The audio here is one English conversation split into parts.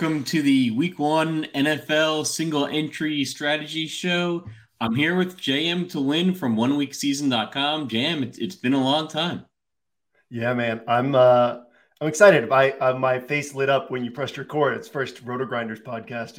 Welcome to the Week 1 NFL Single Entry Strategy Show. I'm here with JM to win from oneweekseason.com. JM, it's been a long time. Yeah, man. I'm excited. My face lit up when you pressed record. It's first Rotor Grinders podcast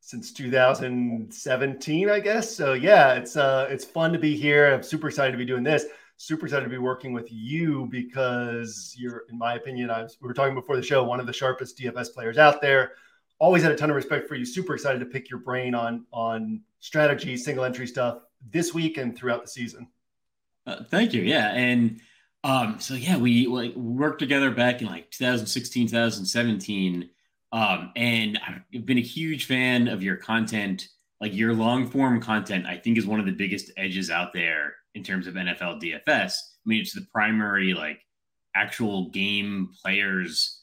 since 2017, I guess. So yeah, it's fun to be here. I'm super excited to be doing this. Super excited to be working with you because you're, in my opinion, we were talking before the show, one of the sharpest DFS players out there. Always had a ton of respect for you. Super excited to pick your brain on strategy, single entry stuff this week and throughout the season. Thank you. Yeah. And we worked together back in 2016, 2017. And I've been a huge fan of your content, your long form content, I think is one of the biggest edges out there in terms of NFL DFS. I mean, it's the primary actual game players,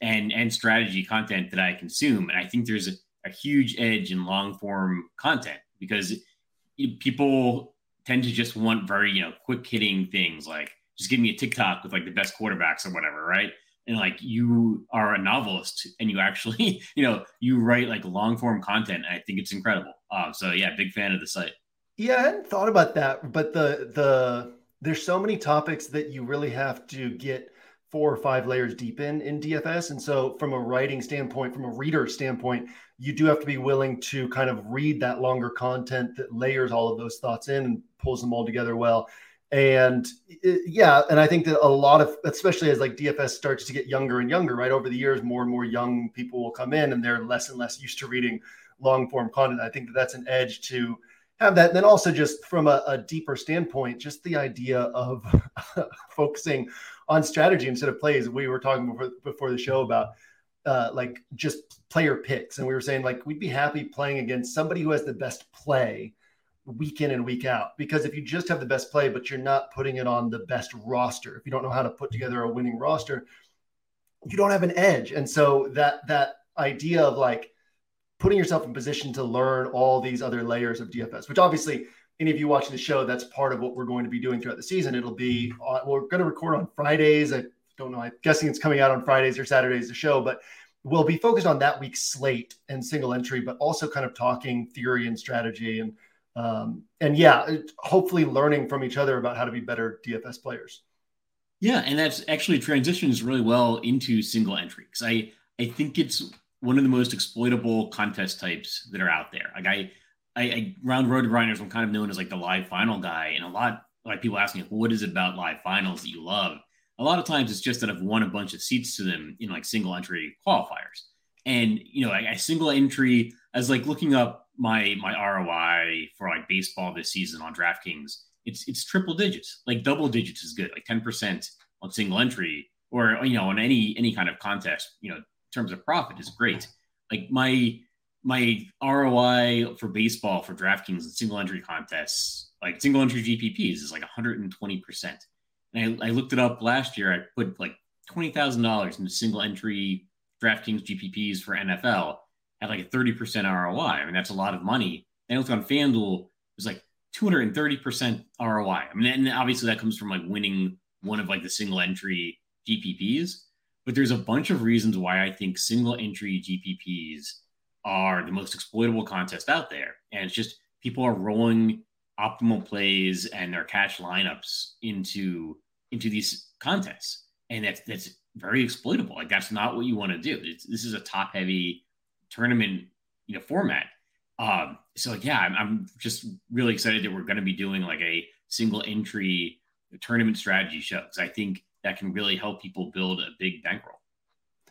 and strategy content that I consume. And I think there's a huge edge in long form content because people tend to just want very, quick hitting things like just give me a TikTok with the best quarterbacks or whatever. Right. And you are a novelist and you actually, you write long form content. And I think it's incredible. So yeah, big fan of the site. Yeah, I hadn't thought about that, but the there's so many topics that you really have to get 4 or 5 layers deep in DFS. And so from a writing standpoint, from a reader standpoint, you do have to be willing to kind of read that longer content that layers all of those thoughts in and pulls them all together well. And I think that a lot of, especially as DFS starts to get younger and younger, right? Over the years, more and more young people will come in and they're less and less used to reading long form content. I think that's an edge to have that. And then also just from a deeper standpoint, just the idea of focusing on strategy instead of plays. We were talking before the show about just player picks. And we were saying we'd be happy playing against somebody who has the best play week in and week out, because if you just have the best play, but you're not putting it on the best roster, if you don't know how to put together a winning roster, you don't have an edge. And so that idea of putting yourself in position to learn all these other layers of DFS, which obviously any of you watching the show, that's part of what we're going to be doing throughout the season. We're going to record on Fridays. I don't know. I'm guessing it's coming out on Fridays or Saturdays, the show, but we'll be focused on that week's slate and single entry, but also kind of talking theory and strategy and hopefully learning from each other about how to be better DFS players. Yeah. And that's actually transitions really well into single entry. Cause I think it's one of the most exploitable contest types that are out there. I round Road Grinders, I'm kind of known as the live final guy. And a lot of people ask me, what is it about live finals that you love? A lot of times it's just that I've won a bunch of seats to them in single entry qualifiers. And, I single entry as looking up my ROI for baseball this season on DraftKings, it's triple digits, double digits is good, 10% on single entry or, on any kind of contest, terms of profit is great. My ROI for baseball for DraftKings and single entry contests, single entry GPPs is 120%. And I looked it up last year. I put $20,000 into single entry DraftKings GPPs for NFL at a 30% ROI. I mean, that's a lot of money. And I looked on FanDuel, it was 230% ROI. I mean, and obviously that comes from winning one of the single entry GPPs. But there's a bunch of reasons why I think single entry GPPs are the most exploitable contest out there. And it's just people are rolling optimal plays and their cash lineups into these contests. And that's very exploitable. That's not what you want to do. This is a top heavy tournament, format. So I'm just really excited that we're going to be doing like a single entry tournament strategy show, because I think that can really help people build a big bankroll.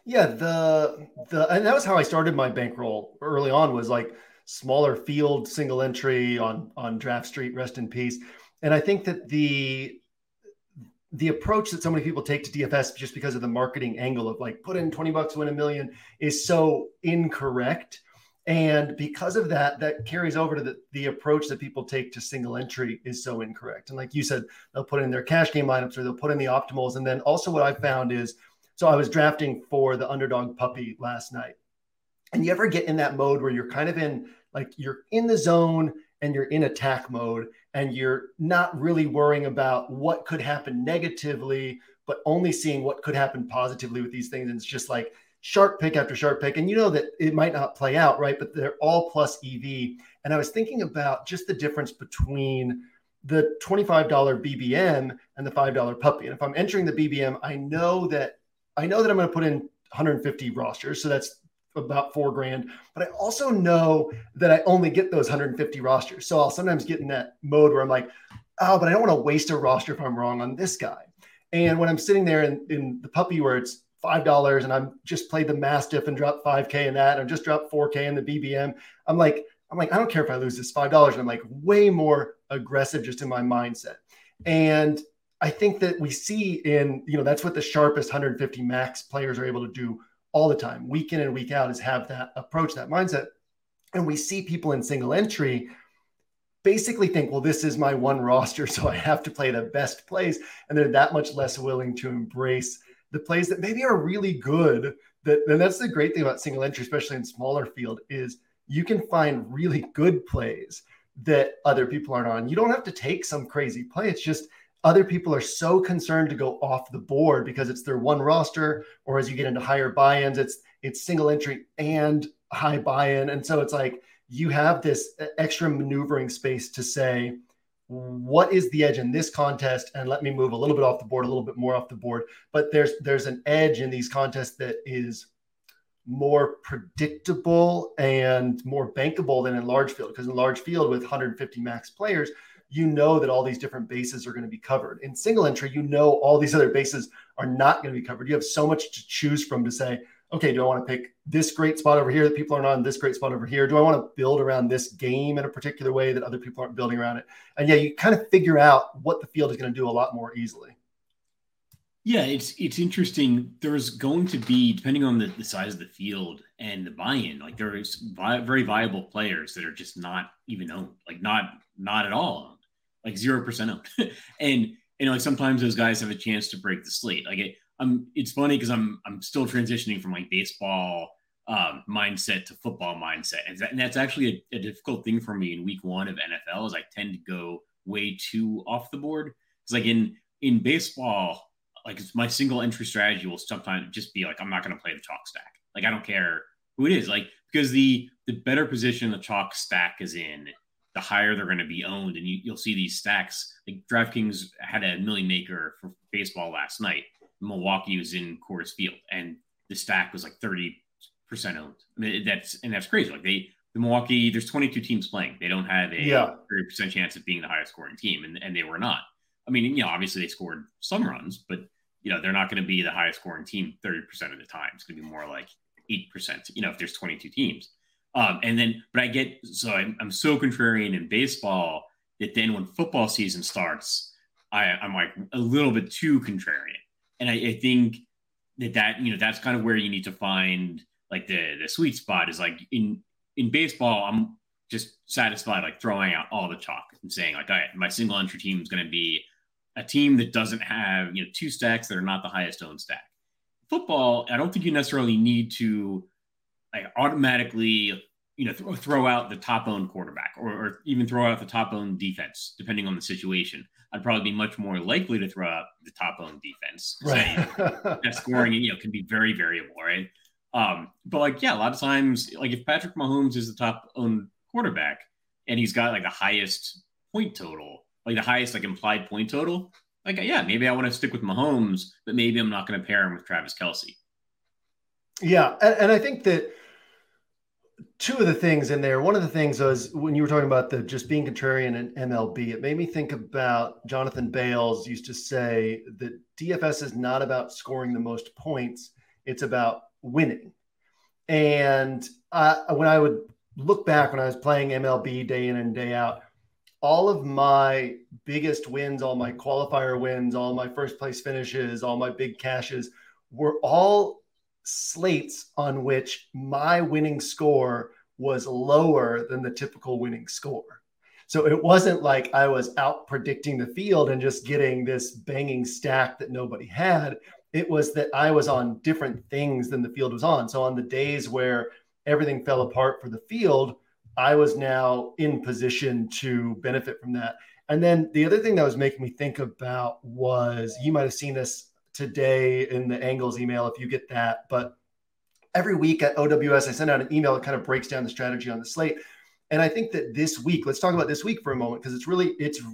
Yeah, and that was how I started my bankroll early on, was like smaller field, single entry on Draft Street, rest in peace. And I think that the approach that so many people take to DFS, just because of the marketing angle of like put in $20, win $1 million, is so incorrect. And because of that carries over to the approach that people take to single entry is so incorrect. And like you said, they'll put in their cash game lineups, or they'll put in the optimals. And then also what I found is, so I was drafting for the underdog puppy last night. And you ever get in that mode where you're kind of in, like, you're in the zone and you're in attack mode and you're not really worrying about what could happen negatively, but only seeing what could happen positively with these things. And it's just like sharp pick after sharp pick. And you know that it might not play out, right? But they're all plus EV. And I was thinking about just the difference between the $25 BBM and the $5 puppy. And if I'm entering the BBM, I know that I'm going to put in 150 rosters. So that's about $4,000, but I also know that I only get those 150 rosters. So I'll sometimes get in that mode where I'm like, but I don't want to waste a roster if I'm wrong on this guy. And when I'm sitting there in the puppy where it's $5 and I'm just played the Mastiff and dropped $5,000 in that, and I just dropped $4,000 in the BBM. I'm like, I don't care if I lose this $5. And I'm like way more aggressive just in my mindset. And I think that we see that's what the sharpest 150 max players are able to do all the time, week in and week out, is have that approach, that mindset. And we see people in single entry basically think, well, this is my one roster, so I have to play the best plays. And they're that much less willing to embrace the plays that maybe are really good. And that's the great thing about single entry, especially in smaller field, is you can find really good plays that other people aren't on. You don't have to take some crazy play. It's just, other people are so concerned to go off the board because it's their one roster, or as you get into higher buy-ins, it's single entry and high buy-in. And so it's like, you have this extra maneuvering space to say, what is the edge in this contest? And let me move a little bit off the board, a little bit more off the board. But there's an edge in these contests that is more predictable and more bankable than in large field. Because in large field with 150 max players, you know that all these different bases are going to be covered. In single entry, you know all these other bases are not going to be covered. You have so much to choose from to say, okay, do I want to pick this great spot over here that people aren't on, this great spot over here? Do I want to build around this game in a particular way that other people aren't building around it? And yeah, you kind of figure out what the field is going to do a lot more easily. Yeah, it's interesting. There's going to be, depending on the size of the field and the buy-in, like there is very viable players that are just not even owned, like not at all owned, like 0% owned. And you know, like sometimes those guys have a chance to break the slate. Like it's funny because I'm still transitioning from like baseball mindset to football mindset, and that's actually a difficult thing for me in week one of NFL. Is I tend to go way too off the board. It's like in baseball, like my single entry strategy will sometimes just be like, I'm not going to play the chalk stack. Like, I don't care who it is. Like, because the better position the chalk stack is in, the higher they're going to be owned. And you'll see these stacks. Like DraftKings had a million maker for baseball last night. Milwaukee was in Coors Field and the stack was like 30% owned. I mean, that's crazy. Like the Milwaukee, there's 22 teams playing. They don't have a 30% chance of being the highest scoring team. And they were not. I mean, you know, obviously they scored some runs, but you know, they're not going to be the highest scoring team 30% of the time. It's going to be more like 8%, you know, if there's 22 teams. I'm so contrarian in baseball that then when football season starts, I'm like a little bit too contrarian. And I think that, you know, that's kind of where you need to find like the sweet spot is like in baseball, I'm just satisfied, like throwing out all the chalk and saying like, all right, my single entry team is going to be a team that doesn't have, you know, two stacks that are not the highest owned stack. Football, I don't think you necessarily need to like automatically, you know, throw out the top owned quarterback or even throw out the top owned defense, depending on the situation. I'd probably be much more likely to throw out the top owned defense. Right. That scoring, you know, can be very variable, right? But like, yeah, a lot of times, like if Patrick Mahomes is the top owned quarterback and he's got like the highest point total, like the highest like implied point total, like, yeah, maybe I want to stick with Mahomes, but maybe I'm not going to pair him with Travis Kelce. Yeah. And I think that two of the things in there. One of the things was when you were talking about the just being contrarian in MLB, it made me think about Jonathan Bales used to say that DFS is not about scoring the most points. It's about winning. And when I would look back when I was playing MLB day in and day out, all of my biggest wins, all my qualifier wins, all my first place finishes, all my big cashes were all slates on which my winning score was lower than the typical winning score. So it wasn't like I was out predicting the field and just getting this banging stack that nobody had. It was that I was on different things than the field was on. So on the days where everything fell apart for the field, I was now in position to benefit from that. And then the other thing that was making me think about was, you might have seen this today in the Angles email if you get that, but every week at OWS, I send out an email that kind of breaks down the strategy on the slate. And I think that this week, let's talk about this week for a moment, because it's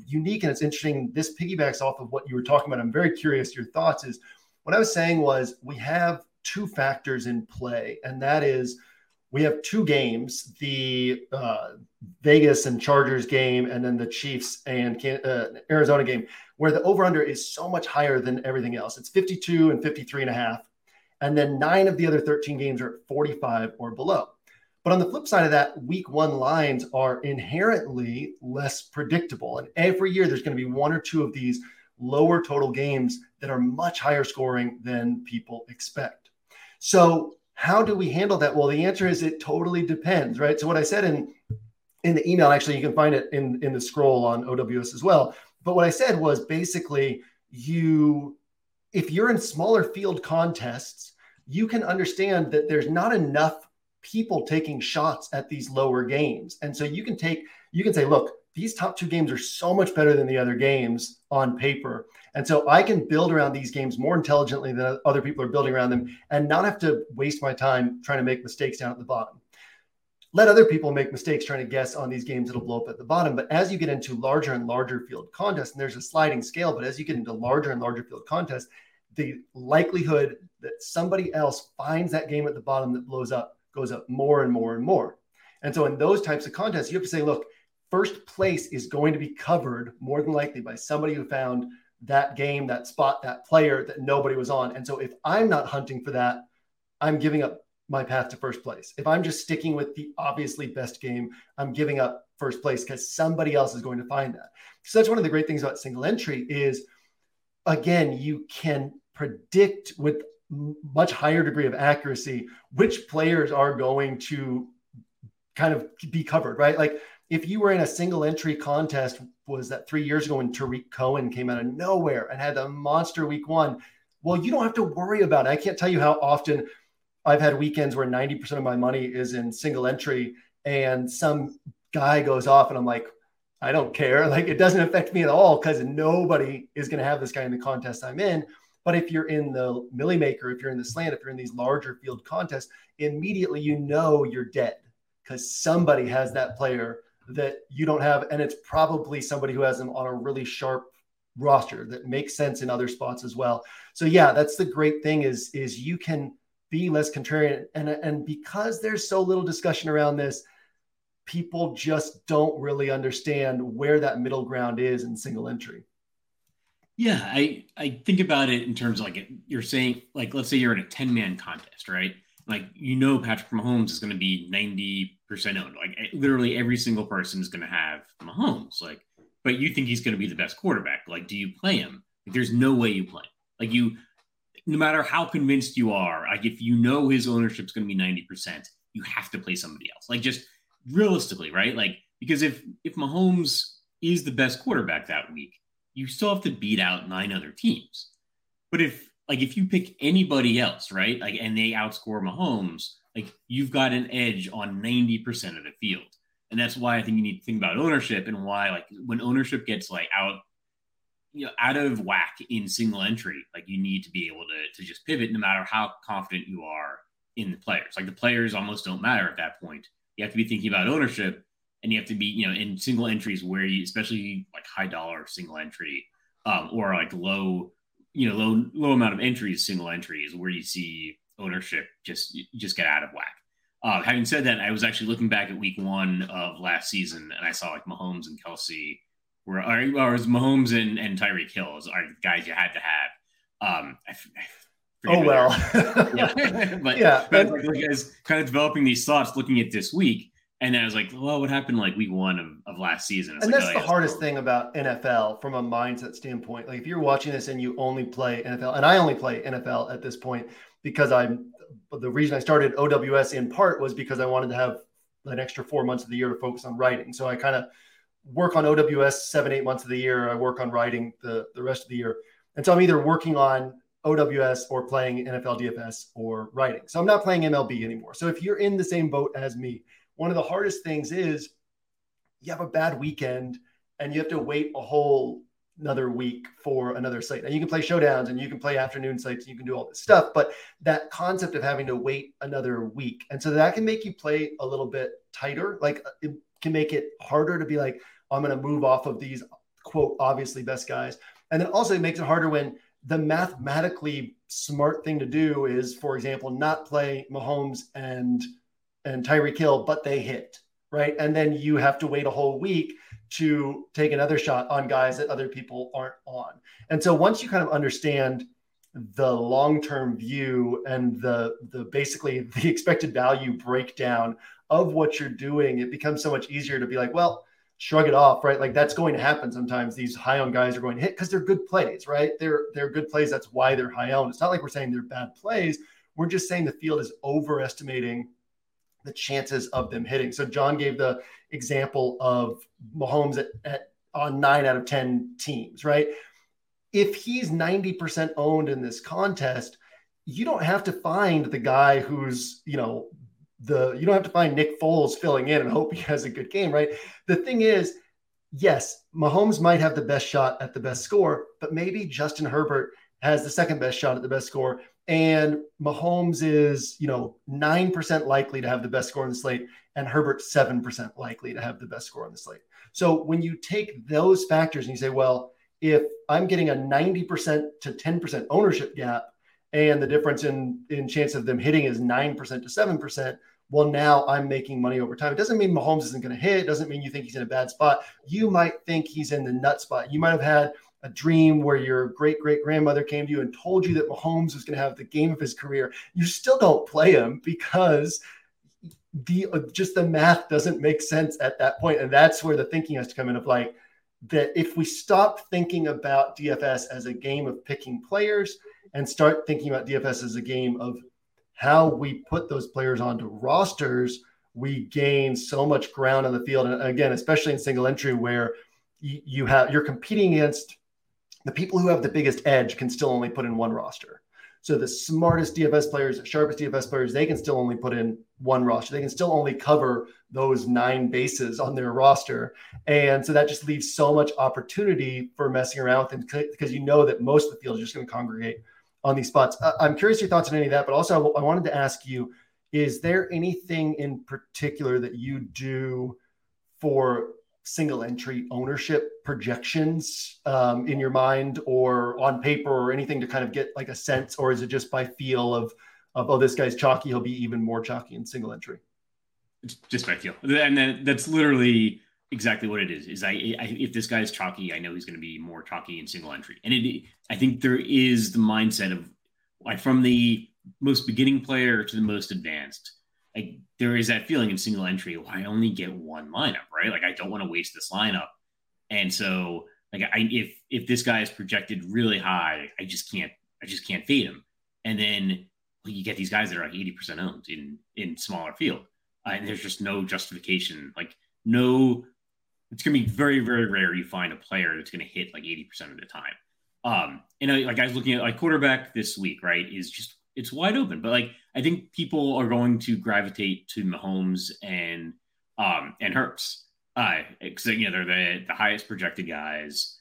unique and it's interesting. This piggybacks off of what you were talking about. I'm very curious your thoughts is, what I was saying was we have two factors in play, and that is we have two games, the Vegas and Chargers game, and then the Chiefs and Arizona game, where the over-under is so much higher than everything else. It's 52 and 53.5. And then 9 of the other 13 games are at 45 or below. But on the flip side of that, week one lines are inherently less predictable. And every year there's going to be one or two of these lower total games that are much higher scoring than people expect. So how do we handle that? Well, the answer is it totally depends, right? So what I said in the email, actually, you can find it in the scroll on OWS as well. But what I said was basically if you're in smaller field contests, you can understand that there's not enough people taking shots at these lower games. And so you can say, look, these top two games are so much better than the other games on paper. And so I can build around these games more intelligently than other people are building around them and not have to waste my time trying to make mistakes down at the bottom. Let other people make mistakes trying to guess on these games that'll blow up at the bottom. But as you get into larger and larger field contests, and there's a sliding scale, but as you get into larger and larger field contests, the likelihood that somebody else finds that game at the bottom that blows up goes up more and more and more. And so in those types of contests, you have to say, look, first place is going to be covered more than likely by somebody who found that game, that spot, that player that nobody was on. And so if I'm not hunting for that, I'm giving up my path to first place. If I'm just sticking with the obviously best game, I'm giving up first place because somebody else is going to find that. So that's one of the great things about single entry is, again, you can predict with much higher degree of accuracy which players are going to kind of be covered, right? Like, if you were in a single entry contest, was that 3 years ago when Tariq Cohen came out of nowhere and had a monster week one? Well, you don't have to worry about it. I can't tell you how often I've had weekends where 90% of my money is in single entry and some guy goes off and I'm like, I don't care. Like, it doesn't affect me at all because nobody is going to have this guy in the contest I'm in. But if you're in the Millie Maker, if you're in the Slant, if you're in these larger field contests, immediately you know you're dead because somebody has that player that you don't have, and it's probably somebody who has them on a really sharp roster that makes sense in other spots as well. So yeah, that's the great thing is you can be less contrarian. And because there's so little discussion around this, people just don't really understand where that middle ground is in single entry. Yeah, I think about it in terms of like, you're saying, like, let's say you're in a 10-man contest, right? Like, you know, Patrick Mahomes is going to be 90% owned. Like, literally every single person is going to have Mahomes. Like, but you think he's going to be the best quarterback. Like, do you play him? Like, there's no way you play him. Like, no matter how convinced you are, like, if you know his ownership's going to be 90%, you have to play somebody else. Like, just realistically, right? Like, because if Mahomes is the best quarterback that week, you still have to beat out 9 other teams. But if you pick anybody else, right, like, and they outscore Mahomes, like, you've got an edge on 90% of the field. And that's why I think you need to think about ownership and why, like, when ownership gets, like, out of whack in single entry, like, you need to be able to just pivot no matter how confident you are in the players. Like, the players almost don't matter at that point. You have to be thinking about ownership, and you have to be, in single entries where you, especially like high dollar single entry or like low, low amount of entries, single entries where you see ownership just get out of whack. Having said that, I was actually looking back at week one of last season, and I saw like Mahomes and Kelce were, or it was Mahomes and Tyreek Hill as our guys you had to have. But I was kind of developing these thoughts looking at this week. And then I was like, well, what happened like week one of last season? It's and like, that's the hardest thing about NFL from a mindset standpoint. Like if you're watching this and you only play NFL, and I only play NFL at this point because the reason I started OWS in part was because I wanted to have an extra 4 months of the year to focus on writing. So I kind of work on OWS 7-8 months of the year. I work on writing the rest of the year. And so I'm either working on OWS or playing NFL DFS or writing. So I'm not playing MLB anymore. So if you're in the same boat as me, one of the hardest things is you have a bad weekend and you have to wait a whole another week for another slate. And you can play showdowns and you can play afternoon slates and you can do all this stuff, but that concept of having to wait another week. And so that can make you play a little bit tighter. Like it can make it harder to be like, I'm going to move off of these quote, obviously best guys. And then also it makes it harder when the mathematically smart thing to do is, for example, not play Mahomes and Tyreek Hill, but they hit, right? And then you have to wait a whole week to take another shot on guys that other people aren't on. And so once you kind of understand the long-term view and the basically the expected value breakdown of what you're doing, it becomes so much easier to be like, well, shrug it off, right? Like that's going to happen sometimes. These high-owned guys are going to hit because they're good plays, right? They're good plays. That's why they're high-owned. It's not like we're saying they're bad plays. We're just saying the field is overestimating the chances of them hitting. So John gave the example of Mahomes on 9 out of 10 teams, right? If he's 90% owned in this contest, you don't have to find the guy who's, you don't have to find Nick Foles filling in and hope he has a good game, right? The thing is, yes, Mahomes might have the best shot at the best score, but maybe Justin Herbert has the second best shot at the best score. And Mahomes is, 9% likely to have the best score on the slate, and Herbert 7% likely to have the best score on the slate. So when you take those factors and you say, well, if I'm getting a 90% to 10% ownership gap and the difference in chance of them hitting is 9% to 7%, well, now I'm making money over time. It doesn't mean Mahomes isn't going to hit. It doesn't mean you think he's in a bad spot. You might think he's in the nut spot. You might have had a dream where your great-great-grandmother came to you and told you that Mahomes was going to have the game of his career. You still don't play him because just the math doesn't make sense at that point. And that's where the thinking has to come in of like that. If we stop thinking about DFS as a game of picking players and start thinking about DFS as a game of how we put those players onto rosters, we gain so much ground on the field. And again, especially in single entry where you're competing against the people who have the biggest edge can still only put in one roster. So the smartest DFS players, the sharpest DFS players, they can still only put in one roster. They can still only cover those 9 bases on their roster. And so that just leaves so much opportunity for messing around with them because you know that most of the field is just going to congregate on these spots. I'm curious your thoughts on any of that, but also I wanted to ask you, is there anything in particular that you do for single entry ownership projections in your mind or on paper or anything to kind of get like a sense, or is it just by feel of, oh, this guy's chalky, he'll be even more chalky in single entry? Just by feel. And then that's literally exactly what it is I if this guy's chalky, I know he's going to be more chalky in single entry. And I think there is the mindset of like from the most beginning player to the most advanced, like there is that feeling in single entry, well, I only get one lineup, right? Like I don't want to waste this lineup. And so like if this guy is projected really high, I just can't fade him. And then well, you get these guys that are like 80% owned in smaller field. And there's just no justification. It's going to be very, very rare you find a player that's going to hit like 80% of the time. I was looking at like quarterback this week, right? It's wide open, but like, I think people are going to gravitate to Mahomes and Hurts because they're the highest projected guys,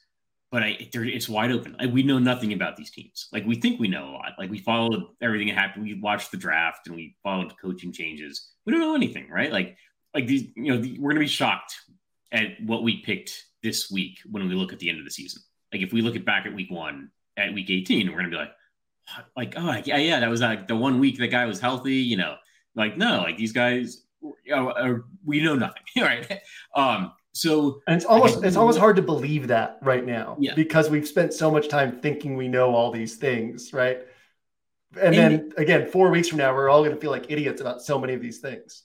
but it's wide open. Like, we know nothing about these teams. Like we think we know a lot. Like we followed everything that happened. We watched the draft and we followed coaching changes. We don't know anything, right? Like these, we're going to be shocked at what we picked this week when we look at the end of the season. Like if we look back at week one, at week 18, we're going to be like, oh, yeah, that was like the one week that guy was healthy, Like, no, like these guys, we know nothing, right? So and it's almost hard to believe that right now, because we've spent so much time thinking we know all these things, right? And then again, 4 weeks from now, we're all going to feel like idiots about so many of these things.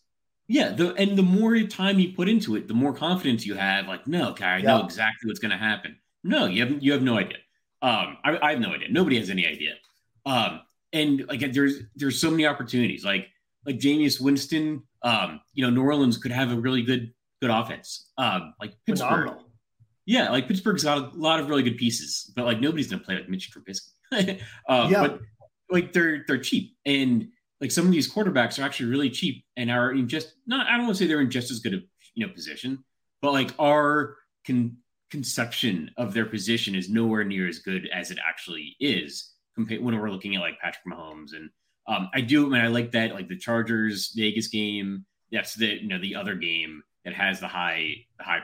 Yeah, and the more time you put into it, the more confidence you have. Like, no, Kai, I know exactly what's going to happen. No, you have no idea. I have no idea. Nobody has any idea. And like, there's so many opportunities. Like Jameis Winston, New Orleans could have a really good offense. Like Pittsburgh, phenomenal. Yeah, like Pittsburgh's got a lot of really good pieces, but like nobody's going to play with Mitch Trubisky. But like they're cheap, and like some of these quarterbacks are actually really cheap and are in I don't want to say they're in just as good of position, but like our conception of their position is nowhere near as good as it actually is compared when we're looking at like Patrick Mahomes. And I like that, like the Chargers Vegas game. That's the other game that has the high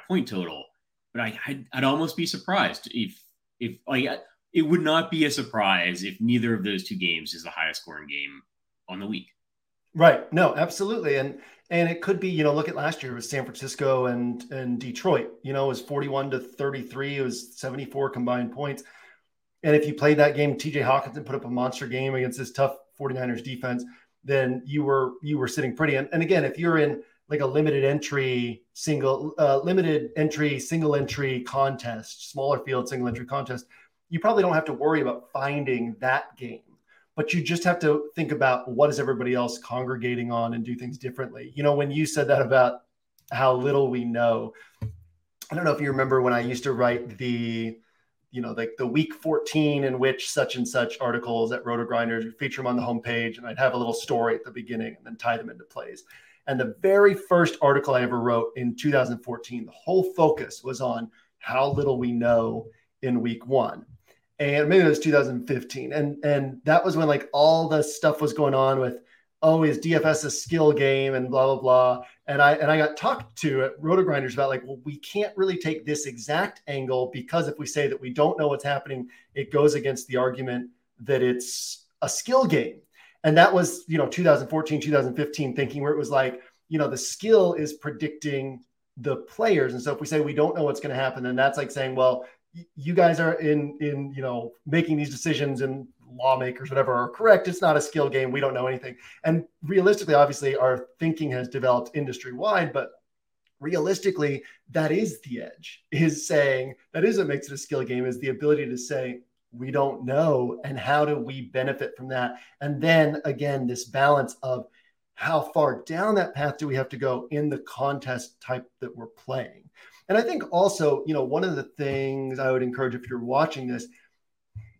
point total. But I'd almost be surprised if like it would not be a surprise if neither of those two games is the highest scoring game on the week. Right. No, absolutely. And it could be, look at last year with San Francisco and Detroit, it was 41-33. It was 74 combined points. And if you played that game, TJ Hawkinson put up a monster game against this tough 49ers defense, then you were sitting pretty. And again, if you're in like a limited entry, single entry contest, smaller field, single entry contest, you probably don't have to worry about finding that game. But you just have to think about what is everybody else congregating on and do things differently. When you said that about how little we know, I don't know if you remember when I used to write the week 14 in which such and such articles at Rotor Grinders, feature them on the homepage, and I'd have a little story at the beginning and then tie them into plays. And the very first article I ever wrote in 2014, the whole focus was on how little we know in week one. And maybe it was 2015. And that was when like all the stuff was going on with, is DFS a skill game and blah, blah, blah. And I got talked to at Roto-Grinders about like, well, we can't really take this exact angle because if we say that we don't know what's happening, it goes against the argument that it's a skill game. And that was, 2014, 2015 thinking where it was like, the skill is predicting the players. And so if we say we don't know what's going to happen, then that's like saying, well, you guys are in making these decisions and lawmakers, whatever, are correct. It's not a skill game. We don't know anything. And realistically, obviously, our thinking has developed industry wide, but realistically, that is the edge, is saying that is what makes it a skill game, is the ability to say, we don't know. And how do we benefit from that? And then again, this balance of how far down that path do we have to go in the contest type that we're playing? And I think also, one of the things I would encourage if you're watching this,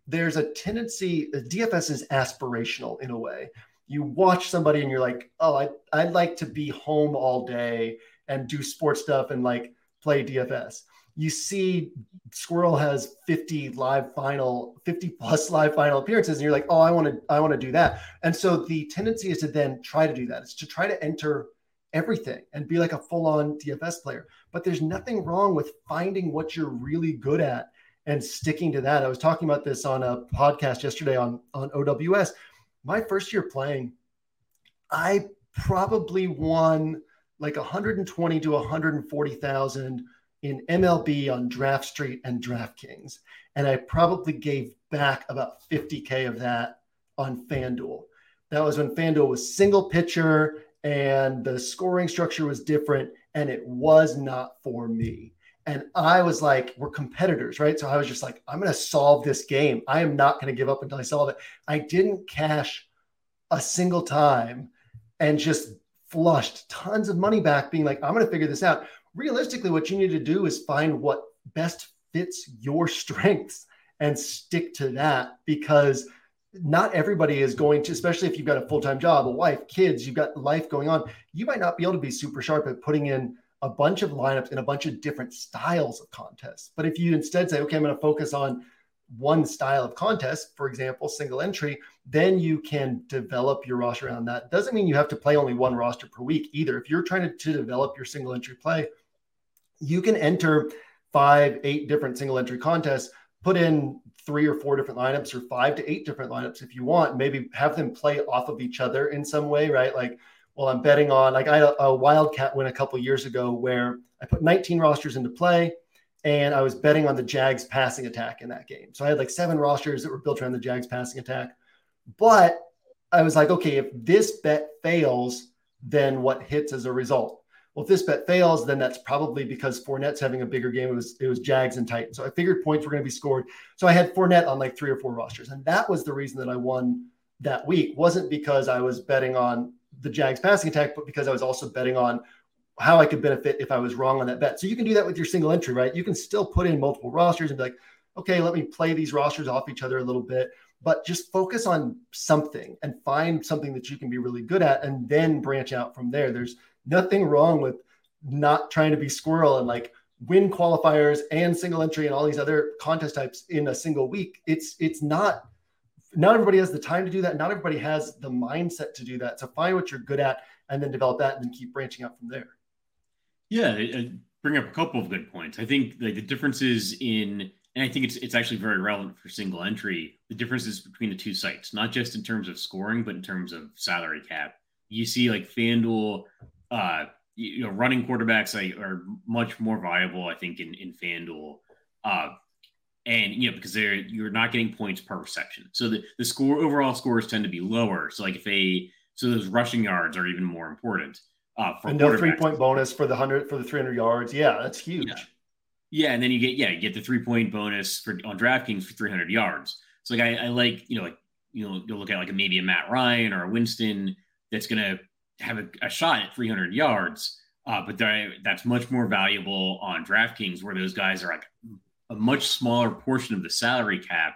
there's a tendency, DFS is aspirational in a way. You watch somebody and you're like, I'd like to be home all day and do sports stuff and like play DFS. You see Squirrel has 50 plus live final appearances. And you're like, I want to do that. And so the tendency is to then try to do that. It's to try to enter everything and be like a full-on DFS player. But there's nothing wrong with finding what you're really good at and sticking to that. I was talking about this on a podcast yesterday on OWS. My first year playing, I probably won like 120 to 140,000 in MLB on Draft Street and DraftKings. And I probably gave back about 50K of that on FanDuel. That was when FanDuel was single pitcher and the scoring structure was different, and it was not for me. And I was like, we're competitors, right? So I was just like, I'm going to solve this game. I am not going to give up until I solve it. I didn't cash a single time and just flushed tons of money back being like, I'm going to figure this out. Realistically, what you need to do is find what best fits your strengths and stick to that, because not everybody is going to, especially if you've got a full-time job, a wife, kids, you've got life going on. You might not be able to be super sharp at putting in a bunch of lineups in a bunch of different styles of contests. But if you instead say, okay, I'm going to focus on one style of contest, for example, single entry, then you can develop your roster around that. Doesn't mean you have to play only one roster per week either. If you're trying to develop your single entry play, you can enter 5-8 different single entry contests, put in 3 or 4 different lineups or 5 to 8 different lineups if you want, maybe have them play off of each other in some way, right? Like, well, I'm betting on, like I had a wildcat win a couple years ago where I put 19 rosters into play and I was betting on the Jags passing attack in that game. So I had like 7 rosters that were built around the Jags passing attack, but I was like, okay, if this bet fails, then what hits as a result? Well, if this bet fails, then that's probably because Fournette's having a bigger game. It was Jags and Titans. So I figured points were going to be scored. So I had Fournette on like 3 or 4 rosters. And that was the reason that I won that week. Wasn't because I was betting on the Jags passing attack, but because I was also betting on how I could benefit if I was wrong on that bet. So you can do that with your single entry, right? You can still put in multiple rosters and be like, okay, let me play these rosters off each other a little bit. But just focus on something and find something that you can be really good at and then branch out from there. There's nothing wrong with not trying to be squirrel and like win qualifiers and single entry and all these other contest types in a single week. Not everybody has the time to do that. Not everybody has the mindset to do that. So find what you're good at and then develop that and then keep branching out from there. Yeah. I bring up a couple of good points. I think like the differences in, and I think it's actually very relevant for single entry, the differences between the two sites, not just in terms of scoring, but in terms of salary cap. You see like FanDuel, running quarterbacks are much more viable, I think, in FanDuel. And because you're not getting points per reception. So the score, overall scores tend to be lower. So like so those rushing yards are even more important. And no 3-point bonus for the 300 yards. Yeah, that's huge. Yeah. And then you get the 3-point bonus on DraftKings for 300 yards. So like, I you'll look at like maybe a Matt Ryan or a Winston that's going to have a shot at 300 yards. But that's much more valuable on DraftKings, where those guys are like a much smaller portion of the salary cap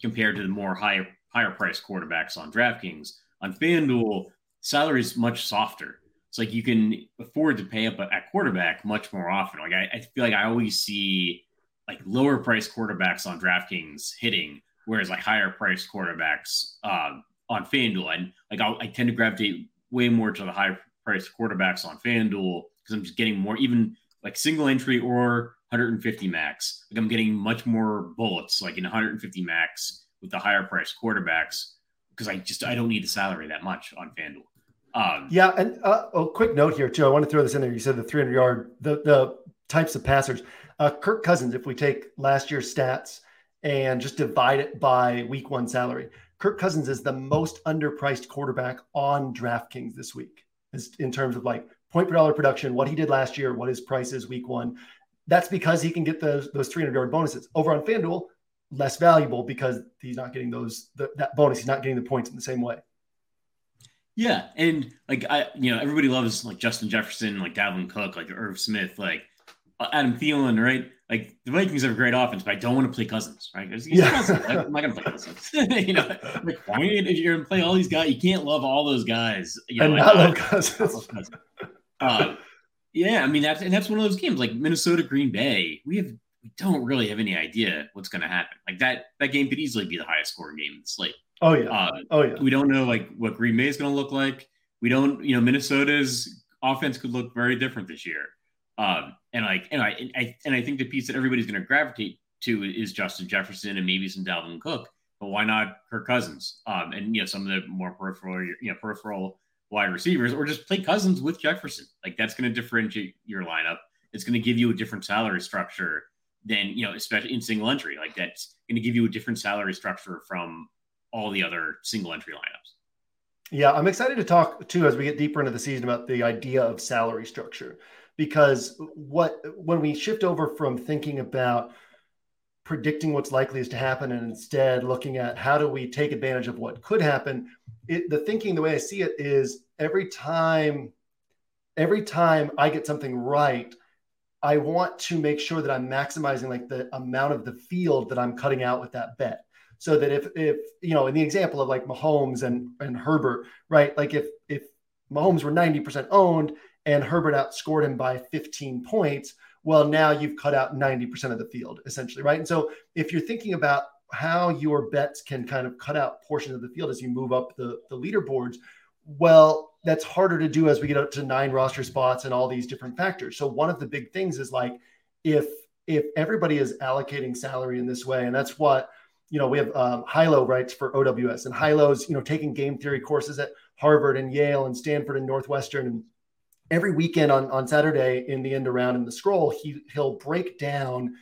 compared to the more higher priced quarterbacks on DraftKings. On FanDuel, salary is much softer. It's like you can afford to pay up at quarterback much more often. Like I feel like I always see like lower priced quarterbacks on DraftKings hitting, whereas like higher priced quarterbacks on FanDuel. And like I tend to gravitate way more to the higher priced quarterbacks on FanDuel because I'm just getting more, even like single entry or 150 max. Like I'm getting much more bullets, like in 150 max with the higher priced quarterbacks, because I don't need the salary that much on FanDuel. And a quick note here too. I want to throw this in there. You said the 300 yard, the types of passers. Kirk Cousins, if we take last year's stats and just divide it by week one salary, Kirk Cousins is the most underpriced quarterback on DraftKings this week, in terms of like point per dollar production, what he did last year, what his price is week one. That's because he can get those 300-yard bonuses. Over on FanDuel, less valuable because he's not getting that bonus. He's not getting the points in the same way. Yeah, and like everybody loves like Justin Jefferson, like Dalvin Cook, like Irv Smith, like Adam Thielen, right? Like the Vikings have a great offense, but I don't want to play Cousins, right? Cousins. I'm not going to play Cousins. Like why if you're going to play all these guys? You can't love all those guys. Love Cousins. Yeah, I mean, that's one of those games like Minnesota, Green Bay. We don't really have any idea what's going to happen. Like that game could easily be the highest scoring game in the slate. Oh yeah. We don't know like what Green Bay is going to look like. We don't, Minnesota's offense could look very different this year. And I think the piece that everybody's going to gravitate to is Justin Jefferson and maybe some Dalvin Cook, but why not Kirk Cousins? And some of the more peripheral wide receivers, or just play Cousins with Jefferson. Like that's going to differentiate your lineup. It's going to give you a different salary structure than, especially in single entry, like that's going to give you a different salary structure from all the other single entry lineups. Yeah. I'm excited to talk too, as we get deeper into the season, about the idea of salary structure, because when we shift over from thinking about predicting what's likely is to happen and instead looking at how do we take advantage of what could happen, the way I see it is every time I get something right, I want to make sure that I'm maximizing like the amount of the field that I'm cutting out with that bet. So that if in the example of like Mahomes and Herbert, right? Like if Mahomes were 90% owned and Herbert outscored him by 15 points, well, now you've cut out 90% of the field, essentially, right? And so if you're thinking about how your bets can kind of cut out portions of the field as you move up the leaderboards, well, that's harder to do as we get up to 9 roster spots and all these different factors. So one of the big things is like, if everybody is allocating salary in this way, and that's what, we have high-low rights for OWS, and high-low's, taking game theory courses at Harvard and Yale and Stanford and Northwestern. And every weekend on Saturday in the end around in the scroll, he'll break down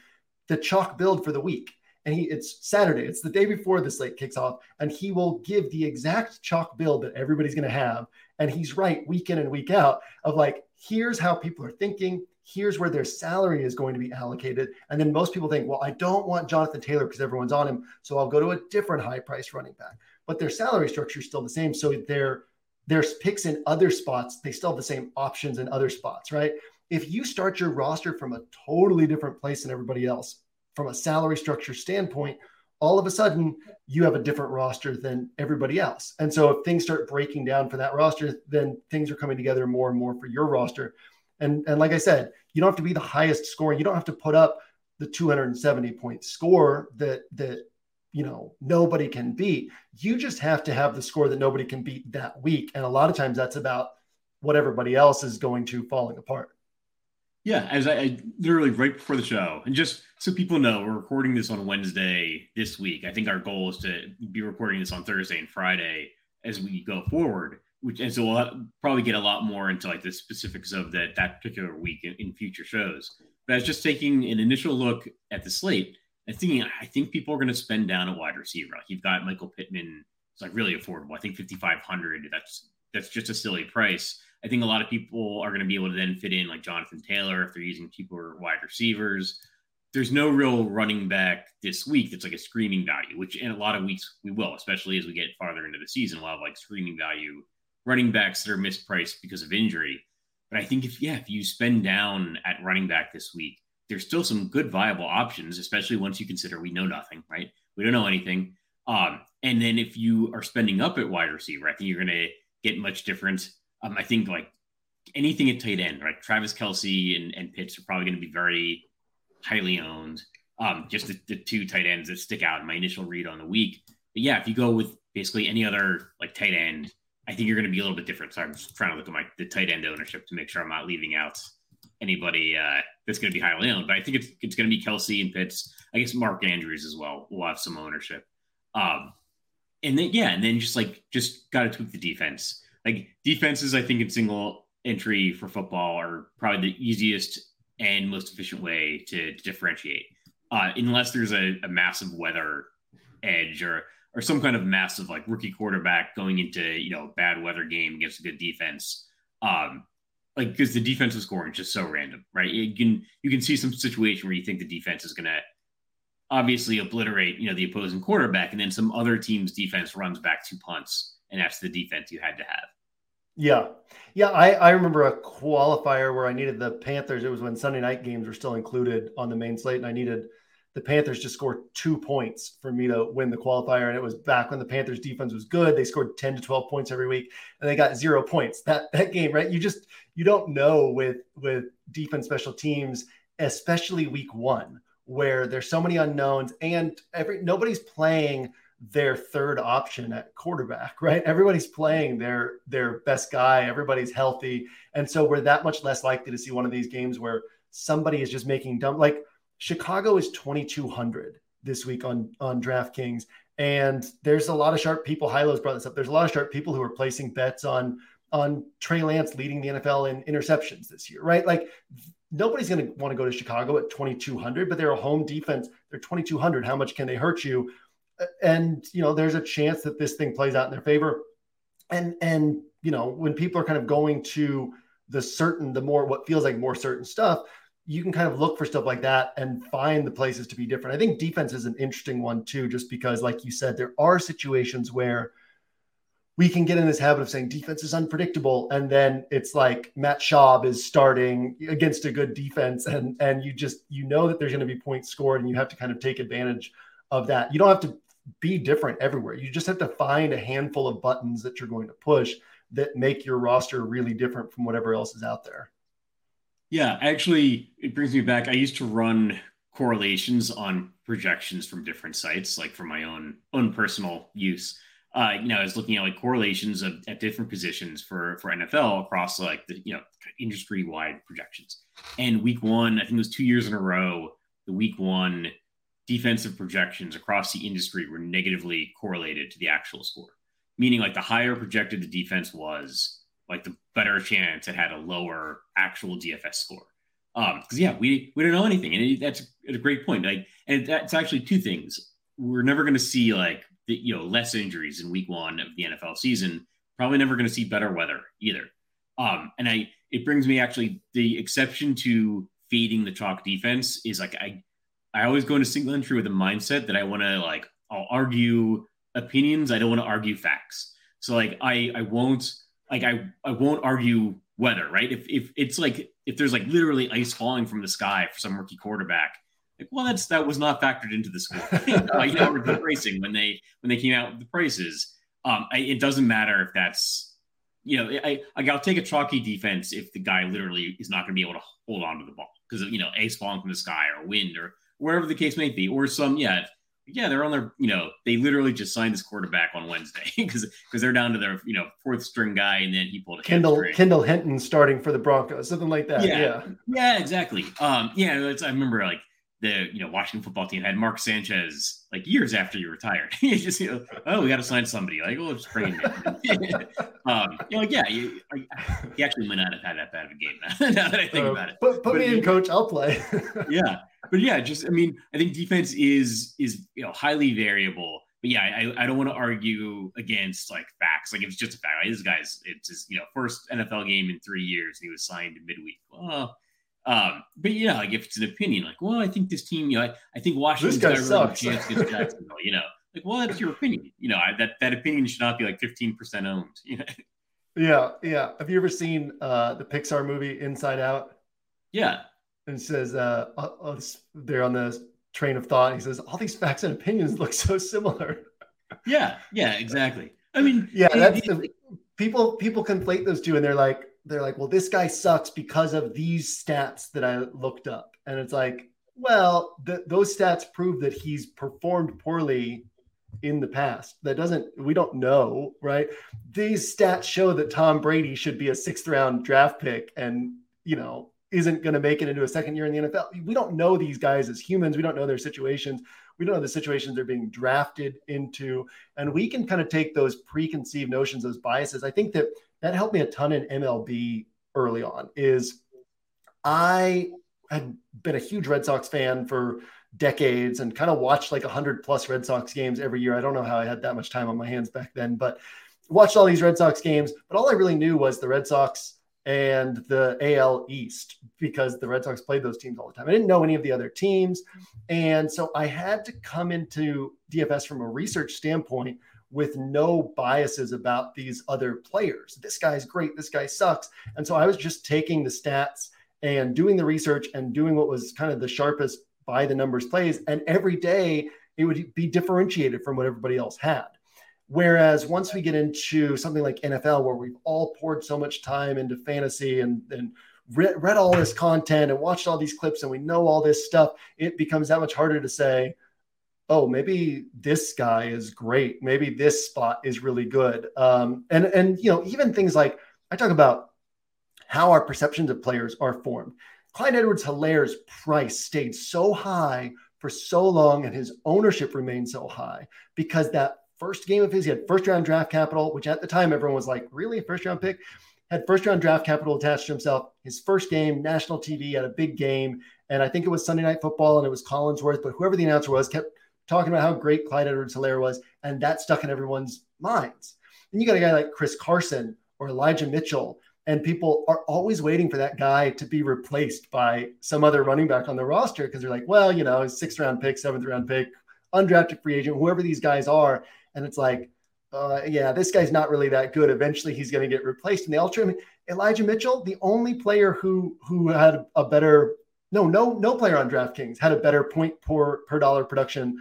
the chalk build for the week. And it's Saturday. It's the day before the slate kicks off. And he will give the exact chalk build that everybody's going to have. And he's right week in and week out of like, here's how people are thinking. Here's where their salary is going to be allocated. And then most people think, well, I don't want Jonathan Taylor because everyone's on him. So I'll go to a different high price running back, but their salary structure is still the same. So their picks in other spots, they still have the same options in other spots, right? If you start your roster from a totally different place than everybody else, from a salary structure standpoint, all of a sudden you have a different roster than everybody else. And so if things start breaking down for that roster, then things are coming together more and more for your roster. And like I said, you don't have to be the highest scoring. You don't have to put up the 270 point score that you know nobody can beat. You just have to have the score that nobody can beat that week. And a lot of times that's about what everybody else is going to falling apart. Yeah, as I literally right before the show, and just so people know, we're recording this on Wednesday this week. I think our goal is to be recording this on Thursday and Friday as we go forward. And so we'll probably get a lot more into like the specifics of that particular week in future shows. But I was just taking an initial look at the slate and thinking, I think people are going to spend down a wide receiver. Like you've got Michael Pittman. It's like really affordable. I think $5,500. That's just a silly price. I think a lot of people are going to be able to then fit in like Jonathan Taylor if they're using cheaper wide receivers. There's no real running back this week that's like a screaming value, which in a lot of weeks we will, especially as we get farther into the season, we'll have like screaming value running backs that are mispriced because of injury. But I think if you spend down at running back this week, there's still some good viable options, especially once you consider we know nothing, right? We don't know anything. And then if you are spending up at wide receiver, I think you're going to get much different. I think like anything at tight end, right? Travis Kelce and Pitts are probably going to be very highly owned. Just the two tight ends that stick out in my initial read on the week. But yeah, if you go with basically any other like tight end, I think you're going to be a little bit different. So I'm just trying to look at the tight end ownership to make sure I'm not leaving out anybody that's going to be highly owned. But I think it's going to be Kelce and Pitts. I guess Mark Andrews as well will have some ownership. And then just got to tweak the defense. Like defenses, I think in single entry for football are probably the easiest and most efficient way to differentiate, unless there's a massive weather edge or some kind of massive like rookie quarterback going into, you know, a bad weather game against a good defense. Because the defensive scoring is just so random, right? You can see some situation where you think the defense is going to obviously obliterate, you know, the opposing quarterback, and then some other team's defense runs back two punts, and that's the defense you had to have. Yeah. I remember a qualifier where I needed the Panthers. It was when Sunday night games were still included on the main slate, and I needed the Panthers to score 2 points for me to win the qualifier. And it was back when the Panthers defense was good. They scored 10 to 12 points every week and they got 0 points that game, right? You don't know with defense special teams, especially week one, where there's so many unknowns and nobody's playing their third option at quarterback, right? Everybody's playing their best guy. Everybody's healthy. And so we're that much less likely to see one of these games where somebody is just making dumb, like, Chicago is 2,200 this week on DraftKings. And there's a lot of sharp people. Hilo's brought this up. There's a lot of sharp people who are placing bets on Trey Lance leading the NFL in interceptions this year, right? Like nobody's going to want to go to Chicago at 2,200, but they're a home defense. They're 2,200. How much can they hurt you? And, you know, there's a chance that this thing plays out in their favor. And, you know, when people are kind of going to what feels like more certain stuff, you can kind of look for stuff like that and find the places to be different. I think defense is an interesting one too, just because like you said, there are situations where we can get in this habit of saying defense is unpredictable. And then it's like Matt Schaub is starting against a good defense. And you just, you know, that there's going to be points scored and you have to kind of take advantage of that. You don't have to be different everywhere. You just have to find a handful of buttons that you're going to push that make your roster really different from whatever else is out there. Yeah, actually, it brings me back. I used to run correlations on projections from different sites, like for my own personal use. I was looking at like correlations at different positions for NFL across like the, you know, industry wide projections. And week one, I think it was 2 years in a row, the week one defensive projections across the industry were negatively correlated to the actual score. meaning like the higher projected the defense was, like the better chance it had a lower actual DFS score. Because we don't know anything, and that's a great point. Like, and that's actually two things. We're never going to see like the, you know, less injuries in week one of the NFL season. Probably never going to see better weather either. And it brings me actually the exception to fading the chalk defense is like I always go into single entry with a mindset that I want to like I'll argue opinions. I don't want to argue facts. So like I won't argue weather, right? If it's like if there's like literally ice falling from the sky for some rookie quarterback, like, well, that was not factored into the score. Like, you know, with the pricing when they came out with the prices, it doesn't matter if that's, you know, I'll take a chalky defense if the guy literally is not going to be able to hold on to the ball because of, you know, ice falling from the sky or wind or wherever the case may be, or some they're on their, you know, they literally just signed this quarterback on Wednesday because they're down to their, you know, fourth string guy, and then he pulled a Kendall Hinton starting for the Broncos, something like that. Yeah, exactly. I remember like the, you know, Washington football team had Mark Sanchez like years after he retired. He's just, you know, oh, we got to sign somebody. Like, oh, just bring him in. He actually might not have had that bad of a game now that I think about it. Put me in, coach. I'll play. Yeah. But yeah, just, I mean, I think defense is, you know, highly variable, but yeah, I don't want to argue against like facts. Like, if it's just a fact, like, this guy's, it's his, you know, first NFL game in 3 years and he was signed midweek. Well, but yeah, like if it's an opinion, like, well, I think this team, you know, I think Washington's got a really good chance against Jacksonville, you know, like, well, that's your opinion, you know, that opinion should not be like 15% owned, you know? Yeah. Yeah. Have you ever seen, the Pixar movie Inside Out? Yeah. And says, they're on the train of thought. He says, all these facts and opinions look so similar. Yeah. Yeah, exactly. I mean, yeah, that's people conflate those two. And they're like, well, this guy sucks because of these stats that I looked up. And it's like, well, those stats prove that he's performed poorly in the past. We don't know, right? These stats show that Tom Brady should be a 6th round draft pick and, you know, isn't going to make it into a second year in the NFL. We don't know these guys as humans. We don't know their situations. We don't know the situations they're being drafted into. And we can kind of take those preconceived notions, those biases. I think that helped me a ton in MLB early on. Is I had been a huge Red Sox fan for decades and kind of watched like 100+ Red Sox games every year. I don't know how I had that much time on my hands back then, but watched all these Red Sox games. But all I really knew was the Red Sox and the AL East because the Red Sox played those teams all the time. I didn't know any of the other teams. And so I had to come into DFS from a research standpoint with no biases about these other players. This guy's great. This guy sucks. And so I was just taking the stats and doing the research and doing what was kind of the sharpest by the numbers plays. And every day it would be differentiated from what everybody else had. Whereas once we get into something like NFL, where we've all poured so much time into fantasy and read all this content and watched all these clips and we know all this stuff, it becomes that much harder to say, oh, maybe this guy is great. Maybe this spot is really good. And you know, even things like I talk about how our perceptions of players are formed. Clyde Edwards-Helaire's price stayed so high for so long and his ownership remained so high because that first game of his, he had 1st round draft capital, which at the time everyone was like, really? 1st round pick? Had 1st round draft capital attached to himself. His first game, national TV, had a big game. And I think it was Sunday Night Football and it was Collinsworth, but whoever the announcer was kept talking about how great Clyde Edwards-Helaire was. And that stuck in everyone's minds. Then you got a guy like Chris Carson or Elijah Mitchell, and people are always waiting for that guy to be replaced by some other running back on the roster. Cause they're like, well, you know, 6th round pick, 7th round pick, undrafted free agent, whoever these guys are. And it's like, this guy's not really that good. Eventually he's going to get replaced. And they all treat him. Elijah Mitchell, the only player who had a better, no player on DraftKings had a better point per dollar production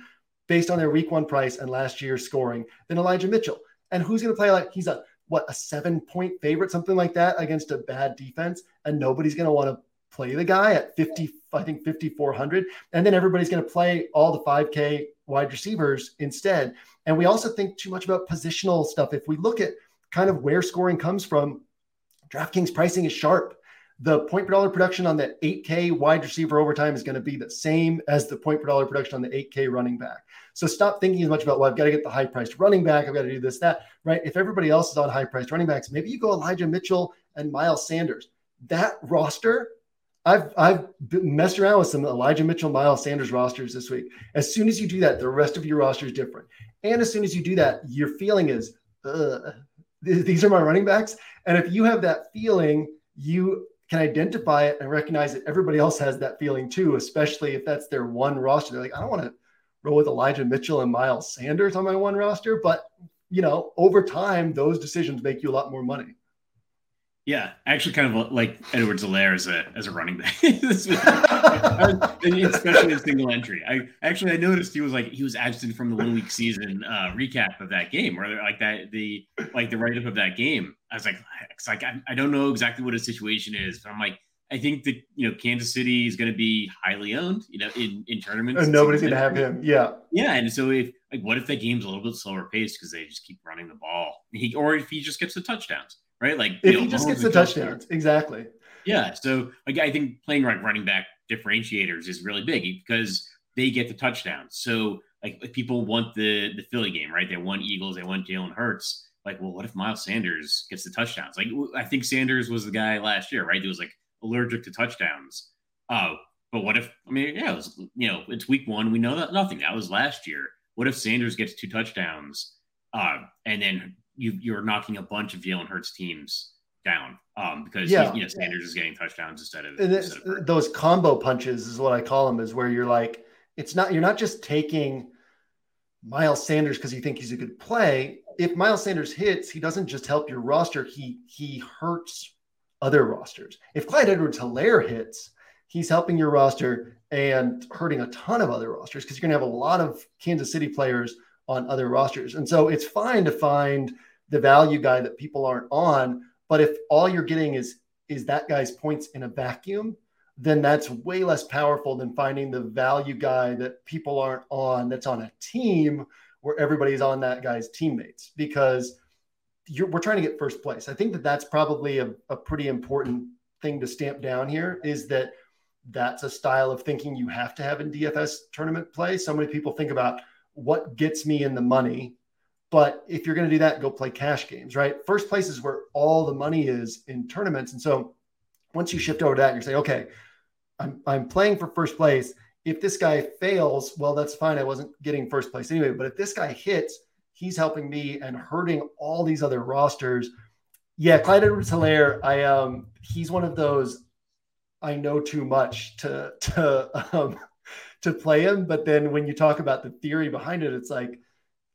based on their week one price and last year's scoring than Elijah Mitchell. And who's going to play like, he's a 7-point favorite, something like that against a bad defense. And nobody's going to want to play the guy at 5,400. And then everybody's going to play all the 5K wide receivers instead. And we also think too much about positional stuff. If we look at kind of where scoring comes from, DraftKings pricing is sharp. the point per dollar production on that 8K wide receiver overtime is going to be the same as the point per dollar production on the 8K running back. So stop thinking as much about, well, I've got to get the high priced running back, I've got to do this, that, right? If everybody else is on high priced running backs, maybe you go Elijah Mitchell and Miles Sanders. That roster, I've messed around with some Elijah Mitchell, Miles Sanders rosters this week. As soon as you do that, the rest of your roster is different. And as soon as you do that, your feeling is, these are my running backs. And if you have that feeling, you can identify it and recognize that everybody else has that feeling too, especially if that's their one roster. They're like, I don't want to roll with Elijah Mitchell and Miles Sanders on my one roster. But, you know, over time, those decisions make you a lot more money. Yeah, actually, kind of like Edwards-Helaire as a running back, especially in single entry. I noticed he was absent from the 1 week season recap of that game, or the write up of that game. I was like, I don't know exactly what his situation is, but I'm like, I think that Kansas City is going to be highly owned, in tournaments. And nobody's going to have him. Yeah, and so what if that game's a little bit slower paced because they just keep running the ball, or if he just gets the touchdowns. Right? Like if he just gets the touchdowns. Exactly. Yeah. So I think playing running back differentiators is really big because they get the touchdowns. So people want the Philly game, right? They want Eagles, they want Jalen Hurts. What if Miles Sanders gets the touchdowns? I think Sanders was the guy last year, right? He was allergic to touchdowns. Oh, but what if, it was, it's week one. We know that nothing. That was last year. What if Sanders gets two touchdowns? And then you're knocking a bunch of Jalen Hurts teams down because Sanders is getting touchdowns instead of those combo punches is what I call them, is where you're like, you're not just taking Miles Sanders because you think he's a good play. If Miles Sanders hits, he doesn't just help your roster. He hurts other rosters. If Clyde Edwards-Helaire hits, he's helping your roster and hurting a ton of other rosters because you're going to have a lot of Kansas City players on other rosters. And so it's fine to find the value guy that people aren't on. But if all you're getting is that guy's points in a vacuum, then that's way less powerful than finding the value guy that people aren't on, that's on a team where everybody's on that guy's teammates, because we're trying to get first place. I think that's probably a pretty important thing to stamp down here, is that that's a style of thinking you have to have in DFS tournament play. So many people think about what gets me in the money. But if you're going to do that, go play cash games, right? First place is where all the money is in tournaments. And so once you shift over to that, you're saying, okay, I'm playing for first place. If this guy fails, well, that's fine. I wasn't getting first place anyway. But if this guy hits, he's helping me and hurting all these other rosters. Yeah, Clyde Edwards-Helaire, he's one of those, I know too much to play him. But then when you talk about the theory behind it, it's like,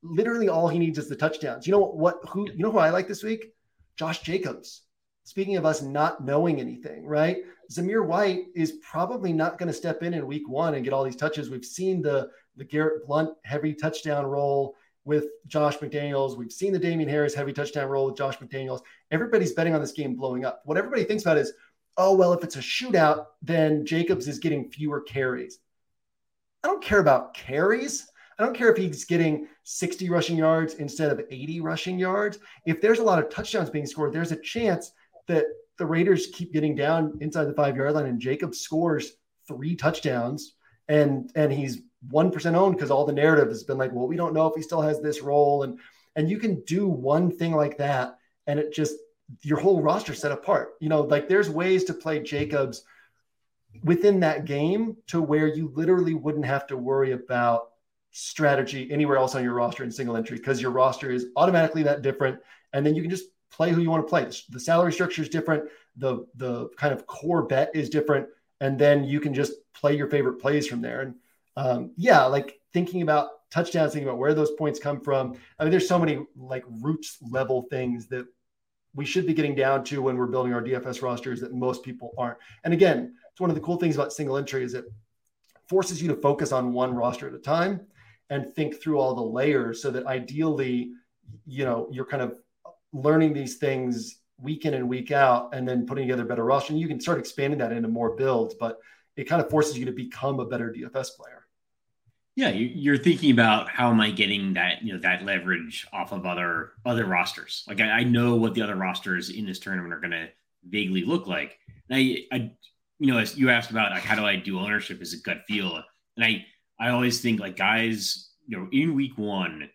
literally all he needs is the touchdowns. You know who I like this week? Josh Jacobs. Speaking of us not knowing anything, right? Zamir White is probably not going to step in week one and get all these touches. We've seen the Garrett Blunt heavy touchdown roll with Josh McDaniels. We've seen the Damian Harris heavy touchdown roll with Josh McDaniels. Everybody's betting on this game blowing up. What everybody thinks about is, oh, well, if it's a shootout, then Jacobs is getting fewer carries. I don't care about carries. I don't care if he's getting 60 rushing yards instead of 80 rushing yards. If there's a lot of touchdowns being scored, there's a chance that the Raiders keep getting down inside the 5-yard line and Jacobs scores 3 touchdowns and he's 1% owned because all the narrative has been like, well, we don't know if he still has this role. And you can do one thing like that and it just, your whole roster set apart. There's ways to play Jacobs within that game to where you literally wouldn't have to worry about strategy anywhere else on your roster in single entry, because your roster is automatically that different, and then you can just play who you want to play. The salary structure is different, the kind of core bet is different, and then you can just play your favorite plays from there. And thinking about touchdowns, thinking about where those points come from. There's so many roots level things that we should be getting down to when we're building our DFS rosters that most people aren't. And again, it's one of the cool things about single entry is it forces you to focus on one roster at a time and think through all the layers, so that ideally, you're kind of learning these things week in and week out and then putting together a better roster. And you can start expanding that into more builds, but it kind of forces you to become a better DFS player. Yeah. You're thinking about, how am I getting that, that leverage off of other rosters? I know what the other rosters in this tournament are going to vaguely look like. And I you know, as you asked about, like, how do I do ownership as a gut feel? And I always think, like, guys, you know, in week one,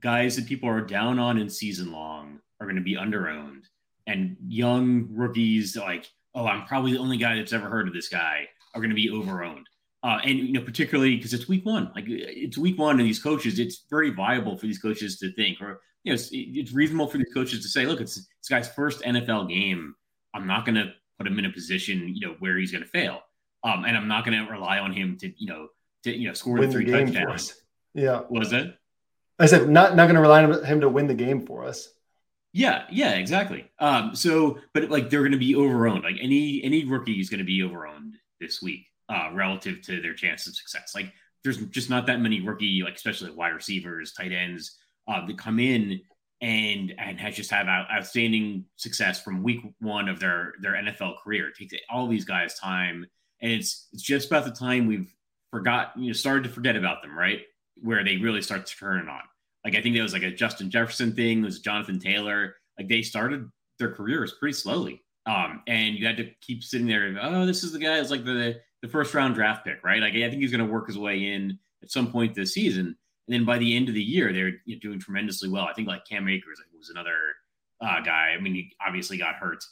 guys that people are down on in season long are going to be underowned, and young rookies, like, oh, I'm probably the only guy that's ever heard of this guy, are going to be overowned. And, you know, particularly because it's week one, like, it's week one, and these coaches, it's very viable for these coaches to think, or, you know, it's reasonable for these coaches to say, look, it's this guy's first NFL game. I'm not going to put him in a position, you know, where he's going to fail. And I'm not going to rely on him to score the 3 touchdowns. Yeah. What was that? I said, not going to rely on him to win the game for us. Yeah, exactly. So, but, like, they're going to be overowned. Like, any rookie is going to be overowned this week relative to their chance of success. Like, there's just not that many rookie, like, especially wide receivers, tight ends, that come in and have outstanding success from week one of their NFL career. It takes all these guys time, and it's just about the time we've started to forget about them, right? Where they really start to turn on. Like, I think that was like a Justin Jefferson thing. It was Jonathan Taylor. Like, they started their careers pretty slowly. And you had to keep sitting there and, oh, this is the guy that's like the first round draft pick, right? Like, I think he's going to work his way in at some point this season. And then by the end of the year, they're doing tremendously well. I think, like, Cam Akers was another guy. I mean, he obviously got hurt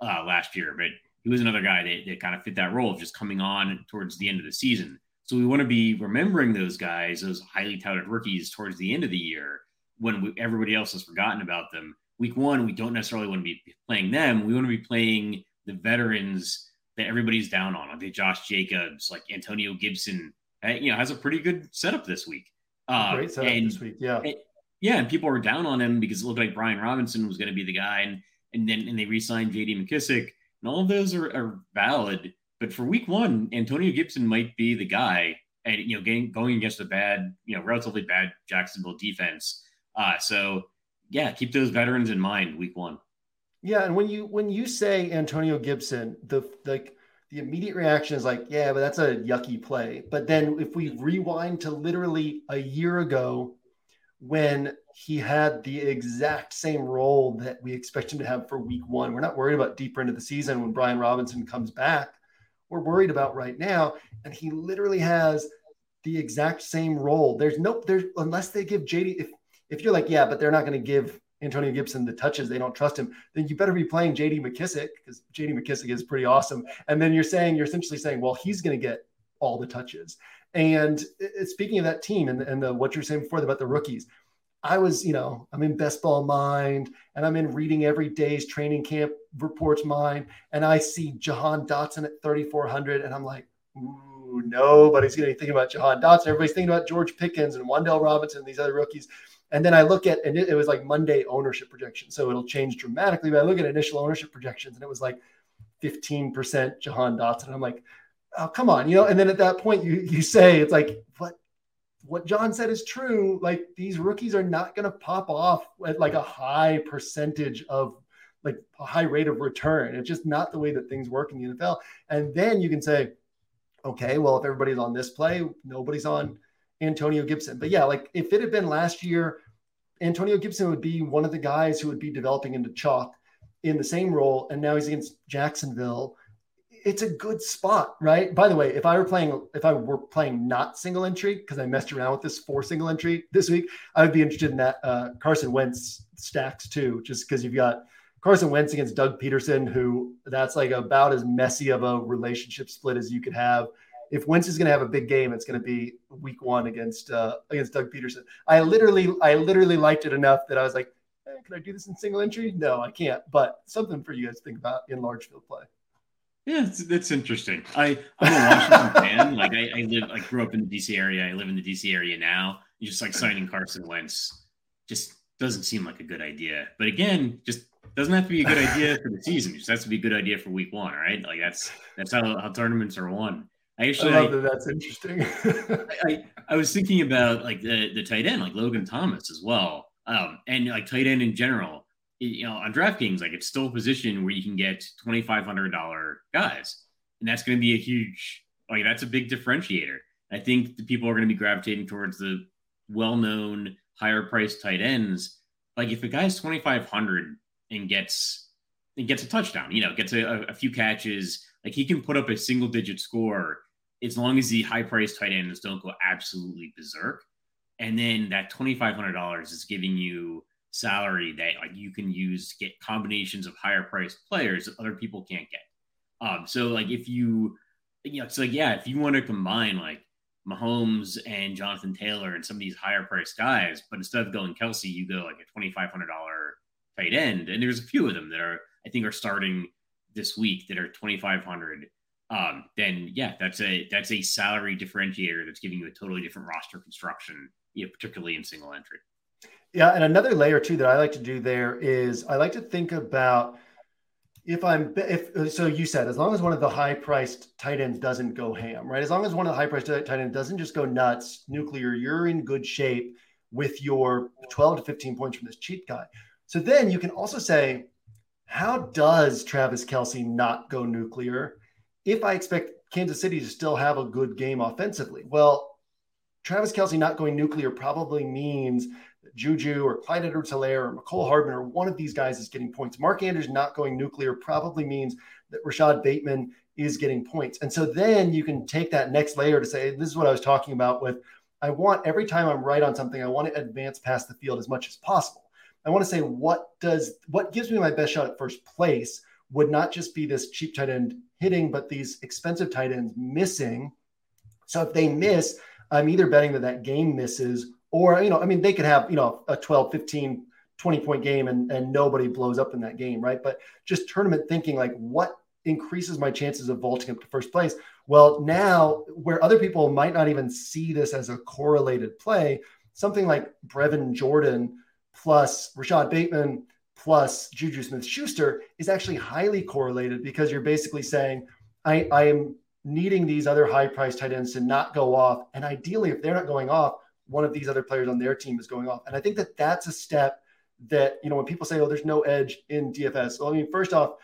last year, but he was another guy that kind of fit that role of just coming on towards the end of the season. So we want to be remembering those guys, those highly touted rookies, towards the end of the year when everybody else has forgotten about them. Week one, we don't necessarily want to be playing them. We want to be playing the veterans that everybody's down on, like Josh Jacobs, like Antonio Gibson. You know, has a pretty good setup this week. Great setup this week, yeah. And people were down on him because it looked like Brian Robinson was going to be the guy, and then they re-signed J.D. McKissic, and all of those are valid. But for week one, Antonio Gibson might be the guy, and, you know, going against a bad, you know, relatively bad Jacksonville defense. So yeah, keep those veterans in mind week one. Yeah, and when you say Antonio Gibson, the immediate reaction is like, yeah, but that's a yucky play. But then if we rewind to literally a year ago, when he had the exact same role that we expect him to have for week one, we're not worried about deeper into the season when Brian Robinson comes back. We're worried about right now, and he literally has the exact same role. There's unless they give JD, if you're like, yeah, but they're not going to give Antonio Gibson the touches, they don't trust him, then you better be playing JD McKissic, because JD McKissic is pretty awesome. And then you're essentially saying, well, he's going to get all the touches. And speaking of that team and what you were saying before about the rookies, I was, you know, I'm in best ball mind, and I'm in reading every day's training camp reports mind, and I see Jahan Dotson at 3,400, and I'm like, ooh, nobody's going to be thinking about Jahan Dotson. Everybody's thinking about George Pickens and Wandale Robinson and these other rookies. And then I look at, and it was like Monday ownership projection, so it'll change dramatically, but I look at initial ownership projections, and it was like 15% Jahan Dotson. And I'm like, oh, come on, you know. And then at that point, you say, it's like, what John said is true. Like, these rookies are not going to pop off at like a high percentage of, like, a high rate of return. It's just not the way that things work in the NFL. And then you can say, okay, well, if everybody's on this play, nobody's on Antonio Gibson. But yeah, like, if it had been last year, Antonio Gibson would be one of the guys who would be developing into chalk in the same role. And now he's against Jacksonville. It's a good spot, right? By the way, if I were playing not single entry, because I messed around with this for single entry this week, I would be interested in that Carson Wentz stacks too, just because you've got Carson Wentz against Doug Peterson, who that's like about as messy of a relationship split as you could have. If Wentz is going to have a big game, it's going to be week one against Doug Peterson. I literally liked it enough that I was like, can I do this in single entry? No, I can't. But something for you guys to think about in large field play. Yeah, that's interesting. I'm a Washington fan. Like, I grew up in the D.C. area. I live in the D.C. area now. Just like signing Carson Wentz just doesn't seem like a good idea. But again, just doesn't have to be a good idea for the season. It just has to be a good idea for week one, right? Like, that's how tournaments are won. That's interesting. I was thinking about, like, the tight end, like Logan Thomas as well, and like tight end in general. You know, on DraftKings, like, it's still a position where you can get $2,500 guys, and that's going to be a huge, like, that's a big differentiator. I think the people are going to be gravitating towards the well-known higher priced tight ends. Like, if a guy's $2,500 and gets and gets a touchdown, you know, gets a few catches. Like, he can put up a single digit score as long as the high priced tight ends don't go absolutely berserk. And then that $2,500 is giving you salary that, like, you can use to get combinations of higher priced players that other people can't get. So like, if you, you know, it's like, yeah, if you want to combine like Mahomes and Jonathan Taylor and some of these higher priced guys, but instead of going Kelce, you go like a $2,500 tight end. And there's a few of them that are, I think, are starting this week that are 2,500. Then yeah, that's a salary differentiator that's giving you a totally different roster construction, you know, particularly in single entry. Yeah. And another layer too that I like to do there is I like to think about so you said, as long as one of the high priced tight ends doesn't go ham, right? As long as one of the high priced tight ends doesn't just go nuts, nuclear, you're in good shape with your 12 to 15 points from this cheap guy. So then you can also say, how does Travis Kelce not go nuclear if I expect Kansas City to still have a good game offensively? Well, Travis Kelce not going nuclear probably means that Juju or Clyde Edwards-Helaire or Mecole Hardman or one of these guys is getting points. Mark Andrews not going nuclear probably means that Rashad Bateman is getting points. And so then you can take that next layer to say, this is what I was talking about with, I want, every time I'm right on something, I want to advance past the field as much as possible. I want to say, what gives me my best shot at first place would not just be this cheap tight end hitting, but these expensive tight ends missing. So if they miss, I'm either betting that game misses or, you know, I mean, they could have, you know, a 12, 15, 20 point game and nobody blows up in that game. Right. But just tournament thinking, like, what increases my chances of vaulting up to first place? Well, now where other people might not even see this as a correlated play, something like Brevin Jordan plus Rashad Bateman plus Juju Smith-Schuster is actually highly correlated, because you're basically saying, I am needing these other high-priced tight ends to not go off. And ideally, if they're not going off, one of these other players on their team is going off. And I think that that's a step that, you know, when people say, oh, there's no edge in DFS. So, I mean, first off,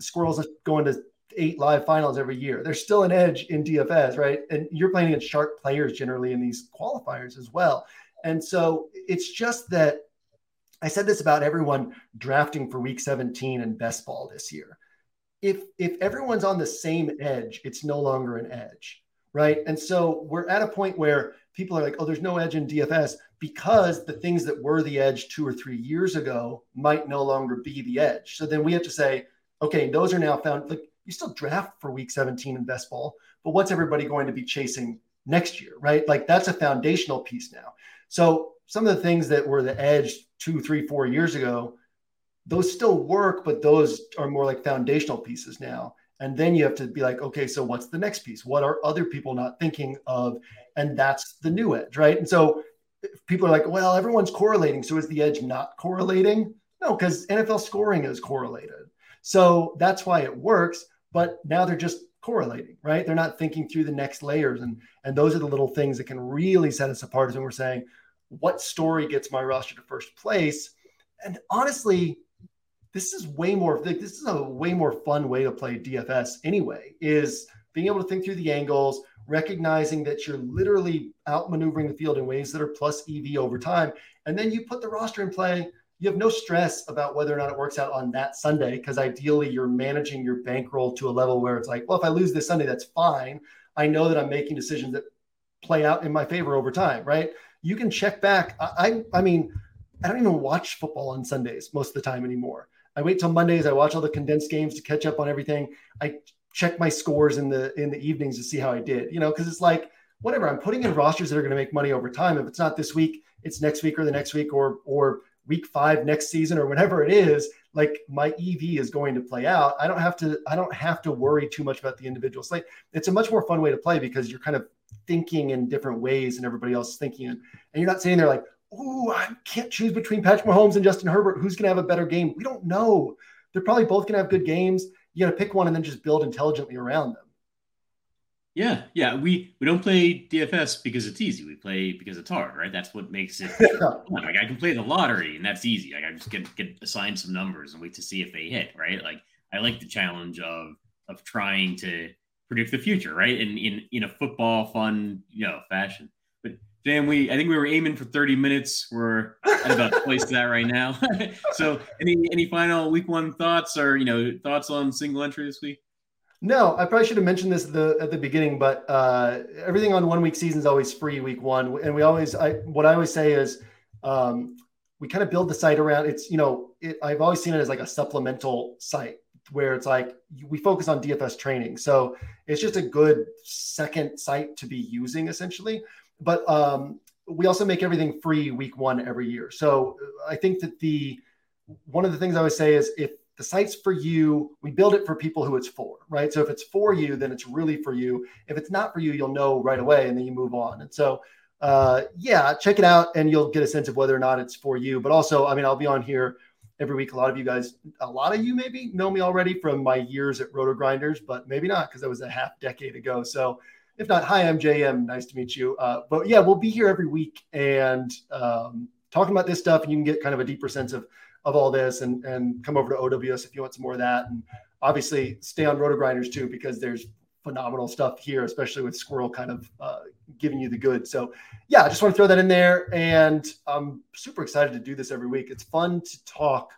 Squirrel's going to 8 live finals every year. There's still an edge in DFS, right? And you're playing against sharp players generally in these qualifiers as well. And so it's just that, I said this about everyone drafting for week 17 and best ball this year. If everyone's on the same edge, it's no longer an edge, right? And so we're at a point where people are like, oh, there's no edge in DFS, because the things that were the edge 2 or 3 years ago might no longer be the edge. So then we have to say, okay, those are now found, like, you still draft for week 17 in best ball, but what's everybody going to be chasing next year, right? Like, that's a foundational piece now. So some of the things that were the edge 2, 3, 4 years ago, those still work, but those are more like foundational pieces now. And then you have to be like, okay, so what's the next piece? What are other people not thinking of? And that's the new edge, right? And so people are like, well, everyone's correlating. So is the edge not correlating? No, because NFL scoring is correlated. So that's why it works. But now they're just correlating, right? They're not thinking through the next layers. And those are the little things that can really set us apart, is when we're saying, what story gets my roster to first place? And honestly, this is a way more fun way to play DFS anyway, is being able to think through the angles, recognizing that you're literally outmaneuvering the field in ways that are plus EV over time. And then you put the roster in play. You have no stress about whether or not it works out on that Sunday, because ideally you're managing your bankroll to a level where it's like, well, if I lose this Sunday, that's fine. I know that I'm making decisions that play out in my favor over time, right? You can check back. I mean, I don't even watch football on Sundays most of the time anymore. I wait till Mondays. I watch all the condensed games to catch up on everything. I check my scores in the evenings to see how I did, you know, because it's like, whatever, I'm putting in rosters that are going to make money over time. If it's not this week, it's next week or the next week or week 5 next season or whatever it is. Like, my EV is going to play out. I don't have to worry too much about the individual slate. It's a much more fun way to play, because you're kind of thinking in different ways and everybody else is thinking. And you're not sitting there like, oh, I can't choose between Patrick Mahomes and Justin Herbert. Who's going to have a better game? We don't know. They're probably both going to have good games. You got to pick one and then just build intelligently around them. Yeah. We don't play DFS because it's easy. We play because it's hard, right? That's what makes it fun. Like, I can play the lottery and that's easy. Like, I just get assigned some numbers and wait to see if they hit, right? Like, I like the challenge of trying to predict the future, right? And in a football fun, you know, fashion. But Dan, I think we were aiming for 30 minutes. We're at about the place to that right now. So any final week one thoughts or, thoughts on single entry this week? No, I probably should have mentioned this at the beginning, but everything on 1 week season is always free week one. And what I always say is we kind of build the site around I've always seen it as like a supplemental site where it's like we focus on DFS training. So it's just a good second site to be using essentially. But we also make everything free week one every year. So I think that one of the things I always say is if the site's for you, we build it for people who it's for, right? So if it's for you, then it's really for you. If it's not for you, you'll know right away and then you move on. And so, check it out and you'll get a sense of whether or not it's for you. But also, I'll be on here every week. A lot of you maybe know me already from my years at Rotor Grinders, but maybe not because that was a half decade ago. So if not, hi, I'm JM. Nice to meet you. But yeah, we'll be here every week and talking about this stuff, and you can get kind of a deeper sense of all this and come over to OWS if you want some more of that. And obviously stay on Rotor Grinders too, because there's phenomenal stuff here, especially with Squirrel kind of giving you the good. So yeah, I just want to throw that in there. And I'm super excited to do this every week. It's fun to talk.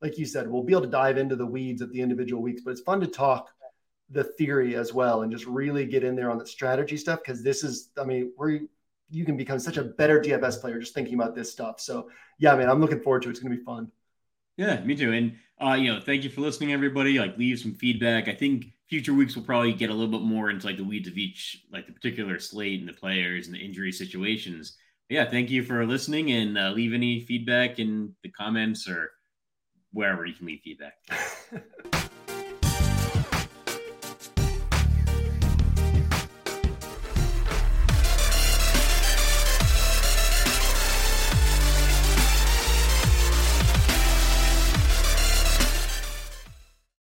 Like you said, we'll be able to dive into the weeds of the individual weeks, but it's fun to talk the theory as well and just really get in there on the strategy stuff. Because this is, you can become such a better DFS player just thinking about this stuff. So yeah, man, I'm looking forward to it. It's going to be fun. Yeah, me too. And, thank you for listening, everybody. Leave some feedback. I think future weeks we'll probably get a little bit more into the weeds of each, the particular slate and the players and the injury situations. But yeah, thank you for listening and leave any feedback in the comments or wherever you can leave feedback.